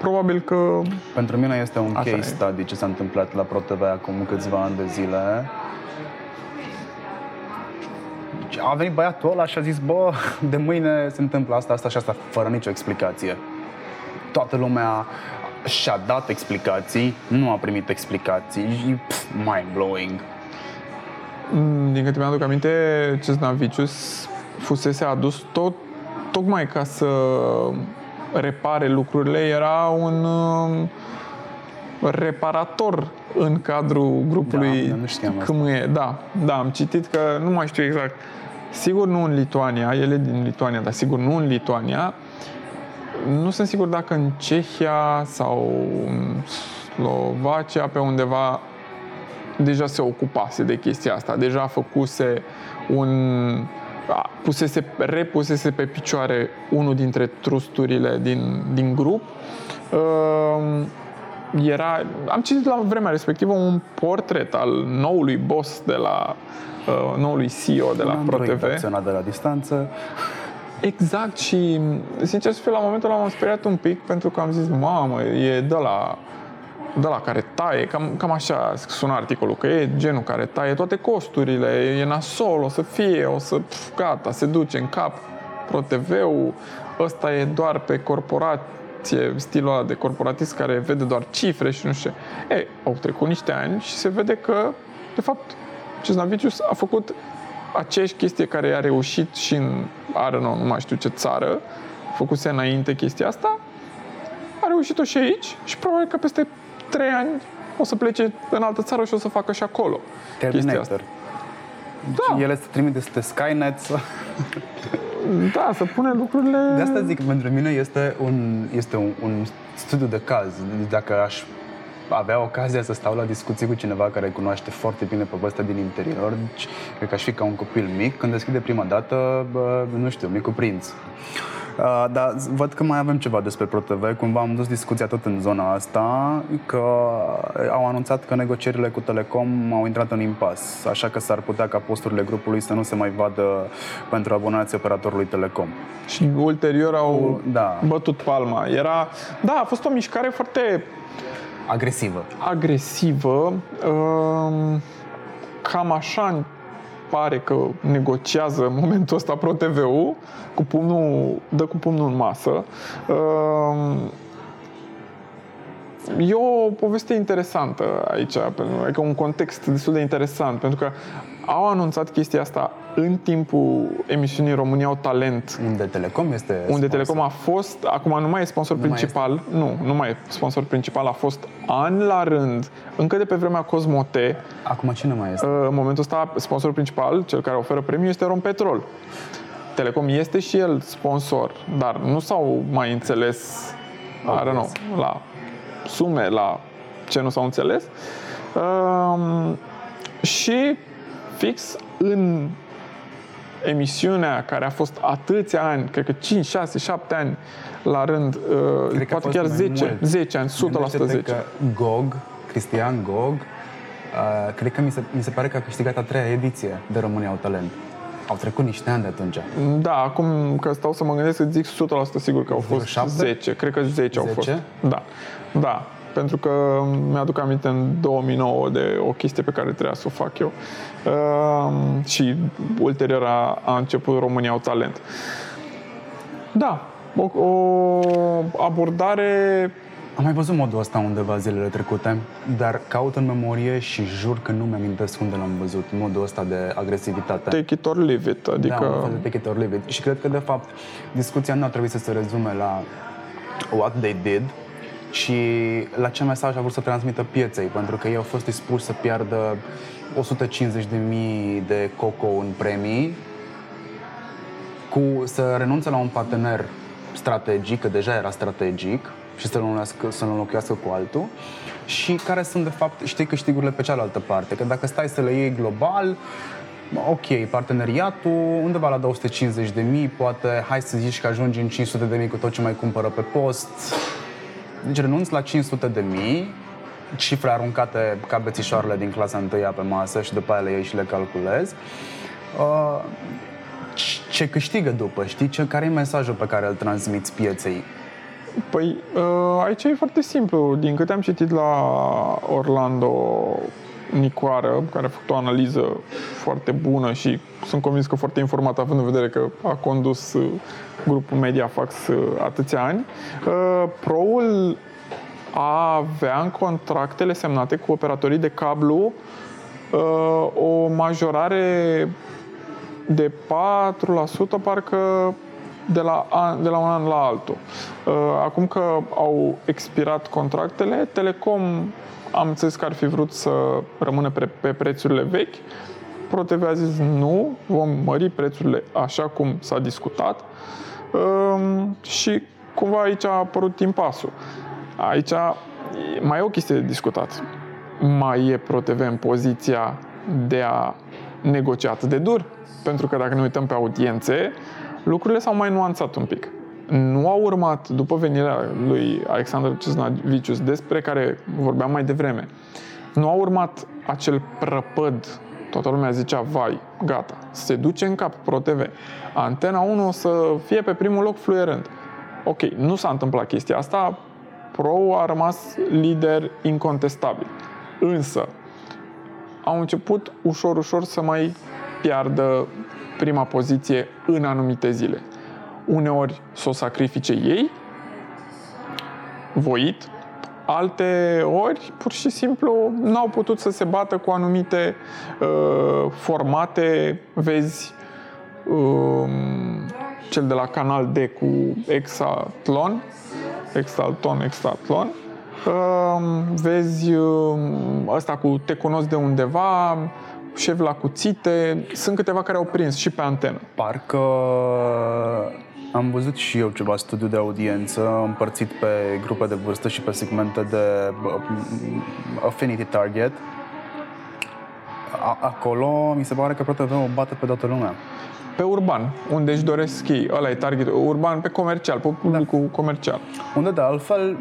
probabil că... Pentru mine este un așa case study ce s-a întâmplat la Pro T V acum câțiva ani de zile. A venit băiatul ăla și a zis, bă, de mâine se întâmplă asta, asta și asta, fără nicio explicație. Toată lumea și-a dat explicații, nu a primit explicații. Pff, mind-blowing. Din câte mi-aduc aminte, Ceznavicius fusese adus tot, tocmai ca să repare lucrurile. Era un reparator în cadrul grupului Câmâie. Da, da, da, am citit că, nu mai știu exact, sigur nu în Lituania, ele din Lituania, dar sigur nu în Lituania, nu sunt sigur dacă în Cehia sau în Slovacia, pe undeva, deja se ocupase de chestia asta, deja făcuse un pusese, repusese pe picioare unul dintre trusturile din, din grup. Era, am citit la vremea respectivă un portret al noului boss de la, noului C E O de la Pro T V. Acționat de la distanță. Exact, și sincer să fiu, la momentul ăla m-am speriat un pic, pentru că am zis, mamă, e de la, de la care taie, cam, cam așa sună articolul, că e genul care taie toate costurile, e nasol, o să fie, o să, pf, gata, se duce în cap Pro T V-ul, ăsta e doar pe corporație, stilul ăla de corporatist care vede doar cifre și nu știu ce. Ei, au trecut niște ani și se vede că, de fapt, Ceznavicius a făcut aceeași chestie care i-a reușit și în, are, nu, nu mai știu ce țară, făcuse înainte chestia asta, a reușit-o și aici și probabil că peste trei ani o să plece în altă țară și o să facă și acolo chestia asta. Da. Deci ele se trimite să te Skynet să... Da, să pune lucrurile... De asta zic, pentru mine este un, este un, un studiu de caz. Dacă aș avea ocazia să stau la discuții cu cineva care cunoaște foarte bine pe povestea din interior, deci cred că aș fi ca un copil mic când deschide prima dată, bă, nu știu, Micul Prinț. Uh, dar văd că mai avem ceva despre Pro T V. Cumva am dus discuția tot în zona asta, că au anunțat că negocierile cu Telecom au intrat în impas, așa că s-ar putea ca posturile grupului să nu se mai vadă pentru abonații operatorului Telecom. Și ulterior au da. bătut palma. Era... Da, a fost o mișcare foarte... Agresivă. Agresivă. Cam așa pare că negociază în momentul ăsta Pro T V-ul, cu pumnul, dă cu pumnul în masă. E o poveste interesantă aici, adică un context destul de interesant, pentru că au anunțat chestia asta în timpul emisiunii Românii au talent, unde Telecom este unde sponsor. Telecom a fost, acum nu mai e sponsor nu principal, este. nu, nu mai e sponsor principal, a fost an la rând, încă de pe vremea Cosmote. Acum cine mai este? În momentul ăsta sponsor principal, cel care oferă premiul, este Rompetrol. Telecom este și el sponsor, dar nu s-au mai înțeles, I don't know, la sume, la ce nu s-au înțeles. Um, și fix în emisiunea care a fost atâția ani, cred că cinci, șase, șapte ani la rând, cred poate chiar zece, zece ani, o sută la sută zece. Gog, Cristian Gog, uh, cred că mi se, mi se pare că a câștigat a treia ediție de România au talent. Au trecut niște ani de atunci. Da, acum că stau să mă gândesc, să zic o sută la sută sigur că au fost zece. Cred că zece au fost. Da. Da, pentru că mi-aduc aminte în două mii nouă de o chestie pe care trebuia să o fac eu. Uh, și ulterior a, a început România au talent. Da, o, o abordare... Am mai văzut modul ăsta undeva zilele trecute, dar caut în memorie și jur că nu mi-amintesc unde l-am văzut, modul ăsta de agresivitate. Take it or leave it, adică... Da, take it or leave it. Și cred că, de fapt, discuția nu ar trebui să se rezume la what they did, ci la ce mesaj a vrut să transmită pieței, pentru că ei au fost dispuși să piardă o sută cincizeci de mii de coco în premii, cu să renunțe la un partener strategic, că deja era strategic, și să-l înlocuiască, să-l înlocuiască cu altul, și care sunt, de fapt, știi, câștigurile pe cealaltă parte. Că dacă stai să le iei global, ok, parteneriatul undeva la două sute cincizeci de mii, poate hai să zici că ajungi în cinci sute de mii cu tot ce mai cumpără pe post. Deci renunți la cinci sute de mii, cifre aruncate ca bețișoarele din clasa întâia pe masă și după aia le iei și le calculezi. Uh, ce câștigă după, știi? Ce, care e mesajul pe care îl transmiți pieței? Păi, aici e foarte simplu. Din câte am citit la Orlando Nicoară, care a făcut o analiză foarte bună și sunt convins că foarte informat, având în vedere că a condus grupul Mediafax atâția ani, Proul avea în contractele semnate cu operatorii de cablu o majorare de patru la sută, parcă De la, an, de la un an la altul. Acum că au expirat contractele, Telecom am înțeles că ar fi vrut să rămână pe, pe prețurile vechi. Pro T V a zis nu, vom mări prețurile așa cum s-a discutat, și cumva aici a apărut impasul. Aici mai e o chestie de discutat. Mai e Pro T V în poziția de a negociat de dur, pentru că dacă ne uităm pe audiențe, lucrurile s-au mai nuanțat un pic. Nu au urmat, după venirea lui Alexander Ceznavicius, despre care vorbeam mai devreme, nu au urmat acel prăpăd. Toată lumea zicea, vai, gata, se duce în cap Pro T V. Antena unu o să fie pe primul loc fluierând. Ok, nu s-a întâmplat chestia asta, Pro a rămas lider incontestabil. Însă, au început ușor, ușor să mai piardă prima poziție în anumite zile. Uneori s-o sacrifice ei, voit, alte ori pur și simplu n-au putut să se bată cu anumite uh, formate. Vezi uh, cel de la Canal D cu Exatlon, Exatlon, Exatlon. Uh, vezi uh, ăsta cu Te cunosc de undeva, Șef la cuțite. Sunt câteva care au prins și pe antenă. Parcă am văzut și eu ceva studiu de audiență împărțit pe grupe de vârstă și pe segmente de affinity target. Acolo mi se pare că Pro T V o bate pe toată lumea. Pe urban, unde își doresc ei, ăla e targetul urban, pe comercial, pe publicul da. comercial. Unde de altfel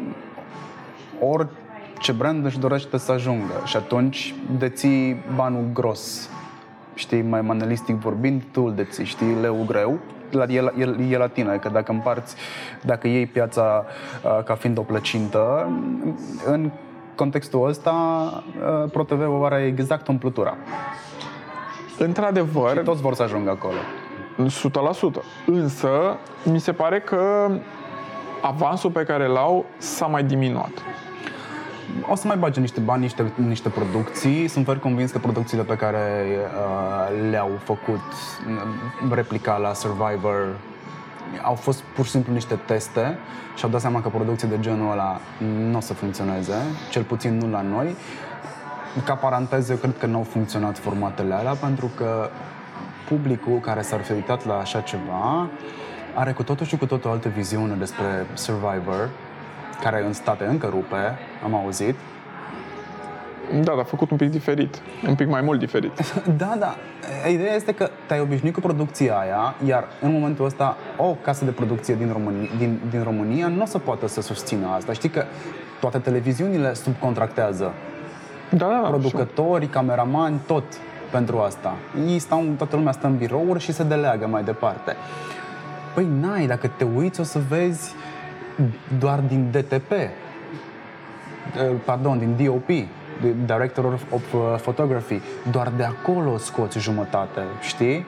orice brand își dorește să ajungă și atunci deții banul gros. Știi, mai manelistic vorbind, tu îl deții, știi, leu greu. La, e, e, e la tine, că dacă împarți, dacă iei piața uh, ca fiind o plăcintă, în contextul ăsta uh, Pro T V o are exact umplutura. Într-adevăr, și toți vor să ajungă acolo. o sută la sută. Însă, mi se pare că avansul pe care l-au s-a mai diminuat. O să mai bage niște bani, niște, niște producții. Sunt foarte convins că producțiile pe care uh, le-au făcut replica la Survivor au fost pur și simplu niște teste și au dat seama că producții de genul ăla nu o să funcționeze, cel puțin nu la noi. Ca paranteză, eu cred că nu au funcționat formatele alea pentru că publicul care s-ar fi uitat la așa ceva are cu totul și cu totul o altă viziune despre Survivor, care în state încă rupe, am auzit. Da, dar făcut un pic diferit, un pic mai mult diferit. Da, da. Ideea este că te-ai obișnuit cu producția aia, iar în momentul ăsta o casă de producție din România, din, din România nu o să poată să susțină asta. Știi că toate televiziunile subcontractează. Da, da, da. Producători, cameramani, tot pentru asta. Ei stau, toată lumea stă în birouri și se deleagă mai departe. Păi n-ai, dacă te uiți o să vezi doar din D T P, pardon, din D O P, Director of Photography, doar de acolo scoți jumătate, știi?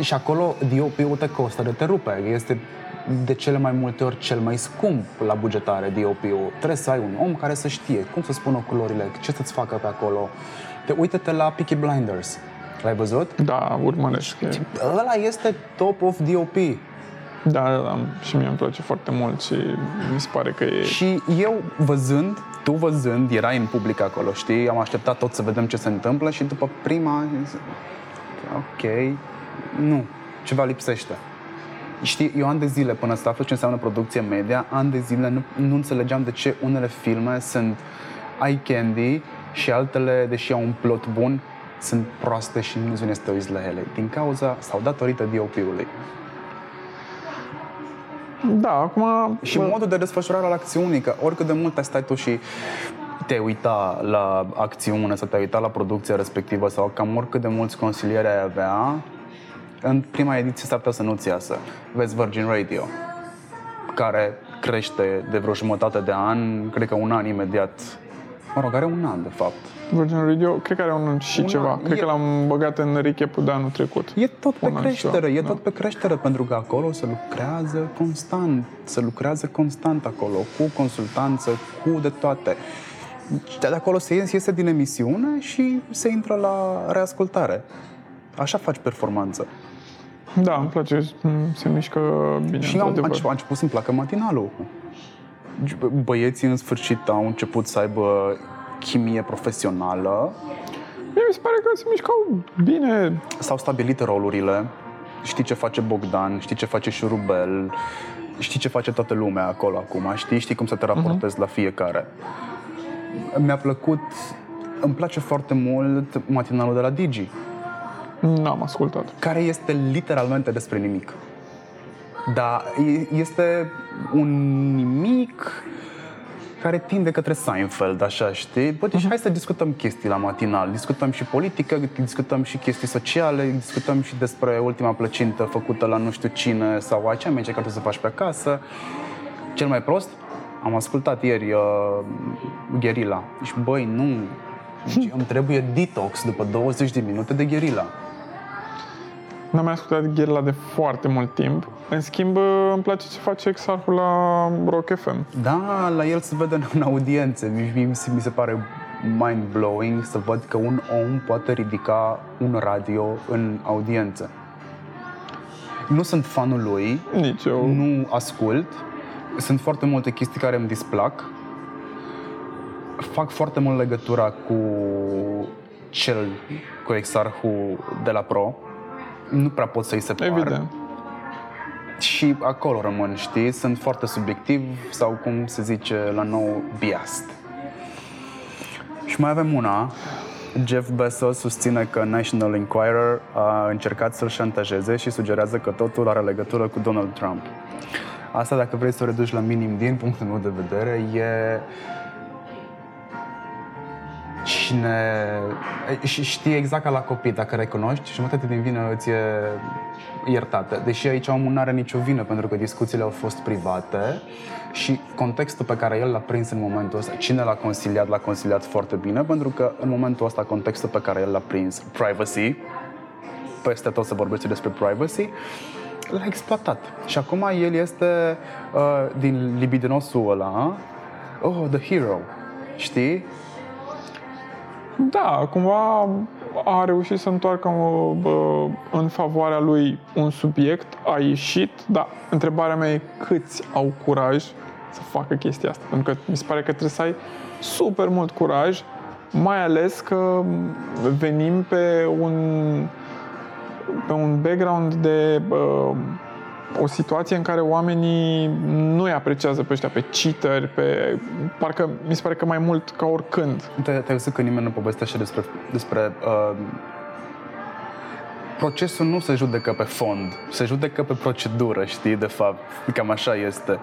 Și acolo D O P-ul te costă de te rupe, este de cele mai multe ori cel mai scump la bugetare D O P-ul. Trebuie să ai un om care să știe cum să spună culorile, ce să-ți facă pe acolo. Te uită-te la Peaky Blinders, l-ai văzut? Da, urmăresc. Ăla este top of D O P. Da, și mie îmi place foarte mult și mi se pare că e... Și eu văzând, tu văzând, erai în public acolo, știi? Am așteptat tot să vedem ce se întâmplă și după prima... Ok, nu, ceva lipsește. Știi, eu ani de zile, până să aflu ce înseamnă producție media, ani de zile nu, nu înțelegeam de ce unele filme sunt eye candy și altele, deși au un plot bun, sunt proaste și nu-ți vine să te uiți la ele, din cauza sau datorită D O P-ului. Da, acum... Și bă... modul de desfășurare al acțiunii, că oricât de mult stai tu și te uita la acțiune sau te uita la producția respectivă sau cam oricât de mulți consilieri ai avea, în prima ediție s-ar putea să nu-ți iasă. Vezi Virgin Radio, care crește de vreo jumătate de an, cred că un an imediat. Mă rog, are un an de fapt. Virgin Radio, cred că are un an și un ceva. An. Cred e... că l-am băgat în recap-ul de anul trecut. E tot pe un creștere, e da. tot pe creștere, pentru că acolo se lucrează constant. Se lucrează constant acolo, cu consultanță, cu de toate. De acolo se iese din emisiune și se intră la reascultare. Așa faci performanță. Da, îmi place, se mișcă bine. Și la a început să-mi placă matinalul. Băieții în sfârșit au început să aibă chimie profesională. Mie mi se pare că se mișcau bine. S-au stabilit rolurile. Știi ce face Bogdan, știi ce face Șurubel, știi ce face toată lumea acolo acum, știi, știi cum să te raportezi uh-huh. la fiecare. Mi-a plăcut îmi place foarte mult matinalul de la Digi. N-am ascultat. Care este literalmente despre nimic. Dar este un nimic care tinde către Seinfeld, așa, știi? Bă, deci hai să discutăm chestii la matinal. Discutăm și politică, discutăm și chestii sociale, discutăm și despre ultima plăcintă făcută la nu știu cine sau acea mece care trebuie să faci pe acasă. Cel mai prost, am ascultat ieri uh, Gherila. Și băi, nu, deci îmi trebuie detox după douăzeci de minute de Gherila. N-am mai ascultat Gherila de foarte mult timp. În schimb, îmi place ce face Exarhul la Rock F M. Da, la el se vede în audiențe. Mi se pare mind-blowing să văd că un om poate ridica un radio în audiență. Nu sunt fanul lui, nici eu. Nu ascult. Sunt foarte multe chestii care îmi displac. Fac foarte mult legătura cu cel, cu Exarhul de la Pro. Nu prea pot să-i separ. Evident. Și acolo rămân, știi? Sunt foarte subiectiv sau, cum se zice la nou, biased. Și mai avem una. Jeff Bezos susține că National Enquirer a încercat să-l șantajeze și sugerează că totul are legătură cu Donald Trump. Asta, dacă vrei să o reduci la minim, din punctul meu de vedere, e... Cine... Și știi exact ca la copii, dacă recunoști, jumătate din vină îți e iertată. Deși aici omul nu are nicio vină, pentru că discuțiile au fost private și contextul pe care el l-a prins în momentul ăsta, cine l-a consiliat, l-a consiliat foarte bine, pentru că în momentul ăsta contextul pe care el l-a prins, privacy, peste tot se vorbește despre privacy, l-a exploatat. Și acum el este uh, din libidinosul ăla, oh, the hero, știi? Da, cumva a reușit să întoarcă în favoarea lui un subiect, a ieșit, dar întrebarea mea e câți au curaj să facă chestia asta, pentru că mi se pare că trebuie să ai super mult curaj, mai ales că venim pe un, pe un background de o situație în care oamenii nu îi apreciază pe ăștia, pe cheateri, pe... Parcă mi se pare că mai mult ca oricând. Te-ai văzut că nimeni nu povestește despre... despre uh... procesul nu se judecă pe fond, se judecă pe procedură, știi, de fapt. Cam așa este.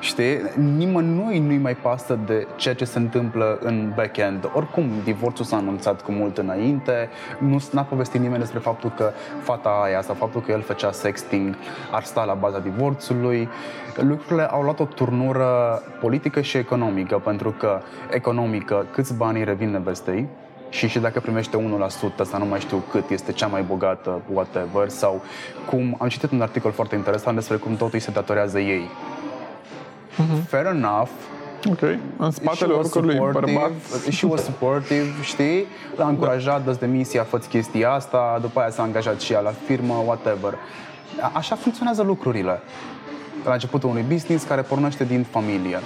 Știi? Nimănui nu-i mai pasă de ceea ce se întâmplă în back-end. Oricum, divorțul s-a anunțat cu mult înainte, nu n-a povestit nimeni despre faptul că fata aia sau faptul că el făcea sexting ar sta la baza divorțului. Lucrurile au luat o turnură politică și economică, pentru că economică, câți bani revin nevestei și și dacă primește unu la sută sau nu mai știu cât, este cea mai bogată, whatever, sau cum am citit un articol foarte interesant despre cum totul îi se datorează ei. Mm-hmm. Fair enough. Ok. În spatele oricului bărbat. She was supportive, știi? L-a încurajat, dă-ți demisia, fă-ți chestia asta. După aia s-a angajat și ea la firmă, whatever. Așa funcționează lucrurile la începutul unui business care pornește din familie.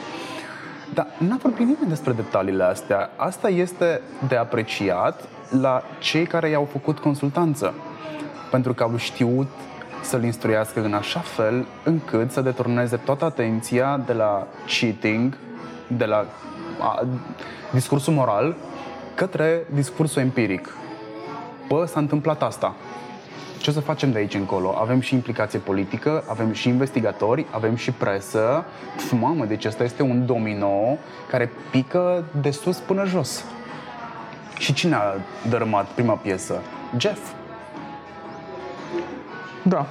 Dar n-a vorbit nimeni despre detaliile astea. Asta este de apreciat la cei care i-au făcut consultanță, pentru că au știut să-l instruiască în așa fel încât să deturneze toată atenția de la cheating, de la a, discursul moral, către discursul empiric. Bă, s-a întâmplat asta. Ce o să facem de aici încolo? Avem și implicație politică, avem și investigatori, avem și presă. Pf, mamă, deci ăsta este un domino care pică de sus până jos. Și cine a dărâmat prima piesă? Jeff. Da,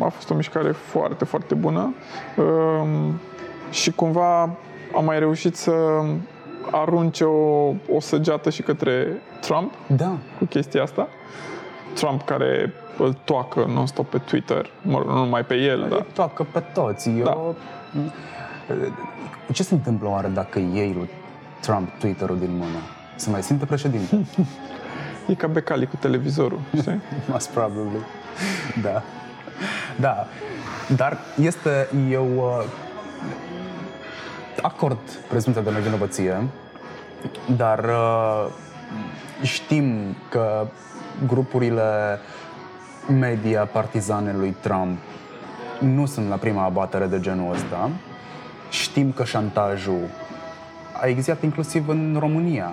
a fost o mișcare foarte, foarte bună și cumva am mai reușit să arunce o, o săgeată și către Trump, da, cu chestia asta. Trump care îl toacă non-stop pe Twitter, mă, nu numai pe el, dar... Îl toacă pe toți. Eu... Da. Ce se întâmplă oare dacă iei lui Trump Twitter-ul din mână? Se mai simte președinte? E ca becali cu televizorul, știi? Most probably. Da. Da. Dar este, eu uh, acord prezumția de nevinovăție, dar uh, știm că grupurile media partizane lui Trump nu sunt la prima abatere de genul ăsta. Știm că șantajul a existat inclusiv în România.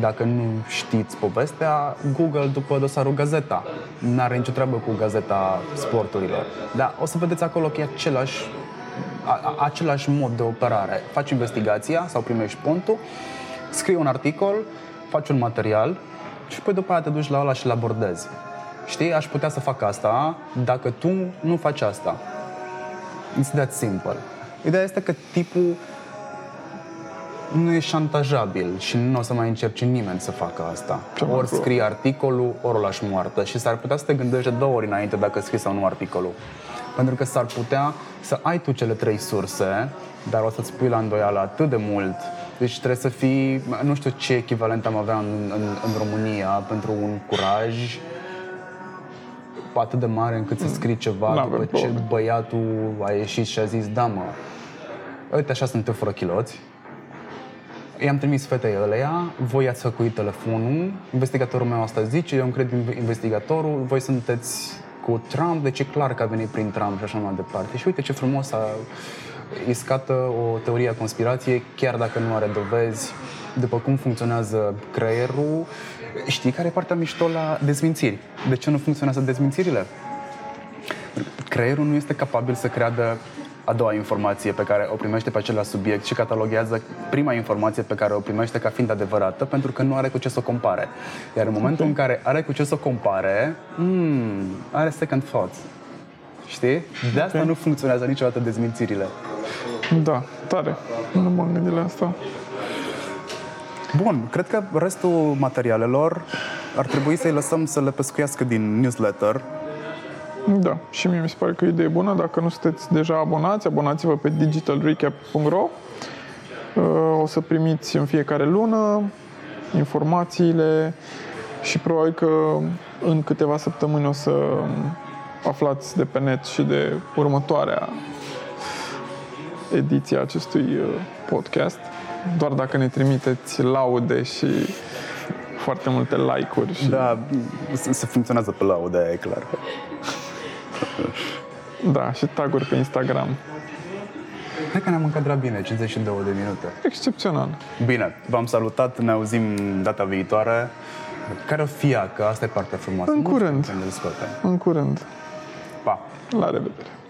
Dacă nu știți povestea, Google după dosarul Gazeta. N-are nicio treabă cu Gazeta Sporturilor. Dar o să vedeți acolo că e același, a, a, același mod de operare. Faci investigația sau primești pontul, scrii un articol, faci un material și păi după aia te duci la ăla și-l abordezi. Știi? Aș putea să fac asta dacă tu nu faci asta. It's that simple. Ideea este că tipul nu e șantajabil și nu o să mai încerce nimeni să facă asta. Ori scrii articolul, ori o lași moartă. Și s-ar putea să te gândești de două ori înainte dacă scrii sau nu articolul. Pentru că s-ar putea să ai tu cele trei surse, dar o să-ți pui la îndoială atât de mult. Deci trebuie să fii, nu știu ce echivalent am avea în, în, în România pentru un curaj atât de mare încât să scrii ceva N-am după ce loc. Băiatul a ieșit și a zis: da mă, uite așa sunt eu fără chiloți. I-am trimis fetei ăleia, voi ați hăcuit telefonul, investigatorul meu asta zice, eu îmi cred investigatorul, voi sunteți cu Trump, deci e clar că a venit prin Trump și așa mai departe. Și uite ce frumos a iscată o teorie a conspirației, chiar dacă nu are dovezi, după cum funcționează creierul. Știi care e partea mișto la dezmințiri? De ce nu funcționează dezmințirile? Creierul nu este capabil să creadă a doua informație pe care o primește pe același subiect și cataloguează prima informație pe care o primește ca fiind adevărată, pentru că nu are cu ce să o compare. Iar în momentul în care are cu ce să o compare, hmm, are second thoughts. Știi? De asta okay. Nu funcționează niciodată dezmințirile. Da, tare. Nu m-am gândit la asta. Bun, cred că restul materialelor ar trebui să-i lăsăm să le pescuiască din newsletter. Da, și mie mi se pare că e o idee bună. Dacă nu sunteți deja abonați, abonați-vă pe digital recap punct ro. O să primiți în fiecare lună informațiile și probabil că în câteva săptămâni o să aflați de pe net și de următoarea ediție a acestui podcast. Doar dacă ne trimiteți laude și foarte multe like-uri și... Da, se funcționează pe laude, aia e clar. Da, și tag-uri pe Instagram. Cred că ne-am încadrat bine, cincizeci și două de minute. Excepțional. Bine, v-am salutat, ne auzim data viitoare. Care o fie, că asta e partea frumoasă. În curând. În curând. Pa. La revedere.